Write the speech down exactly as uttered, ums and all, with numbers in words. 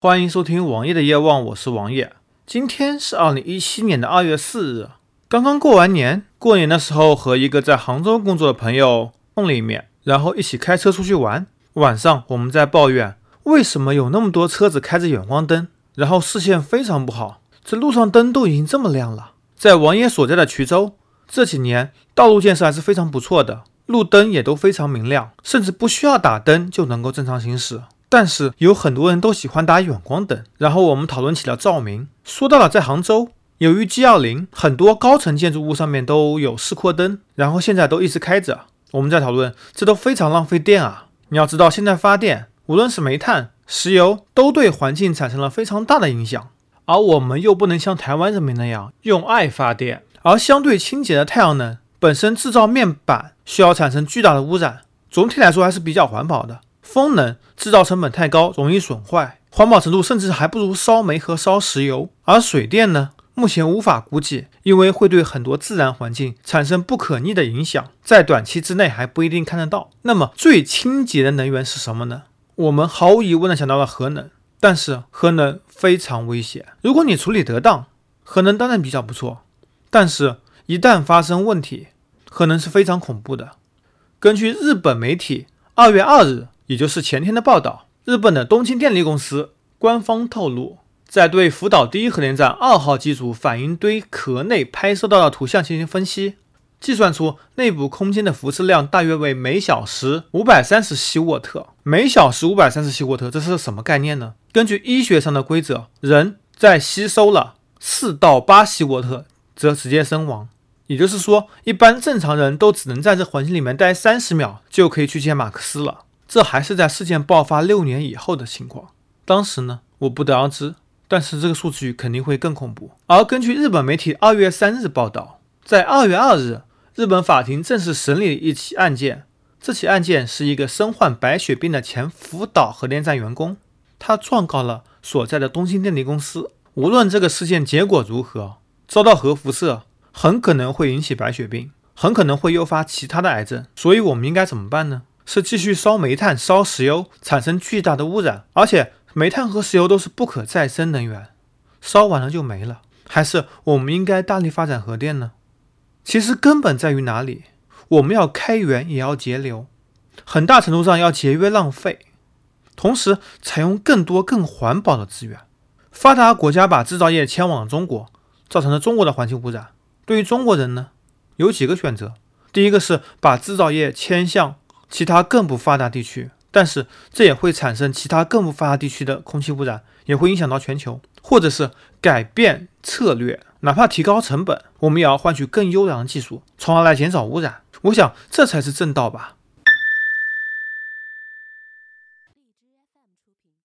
欢迎收听王爷的夜望，我是王爷。今天是二零一七年的二月四日，刚刚过完年，过年的时候和一个在杭州工作的朋友碰了一面，然后一起开车出去玩。晚上我们在抱怨为什么有那么多车子开着远光灯，然后视线非常不好，这路上灯都已经这么亮了。在王爷所在的衢州，这几年道路建设还是非常不错的，路灯也都非常明亮，甚至不需要打灯就能够正常行驶。但是有很多人都喜欢打远光灯，然后我们讨论起了照明，说到了在杭州，由于 G二十 很多高层建筑物上面都有示廓灯，然后现在都一直开着。我们在讨论这都非常浪费电啊，你要知道现在发电无论是煤炭、石油都对环境产生了非常大的影响，而我们又不能像台湾人民那样用爱发电，而相对清洁的太阳能本身制造面板需要产生巨大的污染，总体来说还是比较环保的。风能制造成本太高，容易损坏，环保程度甚至还不如烧煤和烧石油。而水电呢，目前无法估计，因为会对很多自然环境产生不可逆的影响，在短期之内还不一定看得到。那么最清洁的能源是什么呢？我们毫无疑问的想到了核能，但是核能非常危险，如果你处理得当，核能当然比较不错，但是一旦发生问题，核能是非常恐怖的。根据日本媒体二月二日，也就是前天的报道，日本的东京电力公司官方透露，在对福岛第一核电站二号机组反应堆壳内拍摄到的图像进行分析，计算出内部空间的辐射量大约为每小时五百三十希沃特。每小时五百三十希沃特，这是什么概念呢？根据医学上的规则，人在吸收了四到八希沃特则直接身亡，也就是说一般正常人都只能在这环境里面待三十秒就可以去见马克思了。这还是在事件爆发六年以后的情况，当时呢，我不得而知，但是这个数据肯定会更恐怖。而根据日本媒体二月三日报道，在二月二日，日本法庭正式审理了一起案件，这起案件是一个身患白血病的前福岛核电站员工，他状告了所在的东京电力公司，无论这个事件结果如何，遭到核辐射很可能会引起白血病，很可能会诱发其他的癌症。所以我们应该怎么办呢？是继续烧煤炭、烧石油，产生巨大的污染，而且煤炭和石油都是不可再生能源，烧完了就没了。还是我们应该大力发展核电呢？其实根本在于哪里？我们要开源，也要节流，很大程度上要节约浪费，同时采用更多更环保的资源。发达国家把制造业迁往中国，造成了中国的环境污染。对于中国人呢，有几个选择。第一个是把制造业迁向其他更不发达地区，但是这也会产生其他更不发达地区的空气污染，也会影响到全球。或者是改变策略，哪怕提高成本，我们也要换取更优良的技术，从而来减少污染。我想这才是正道吧。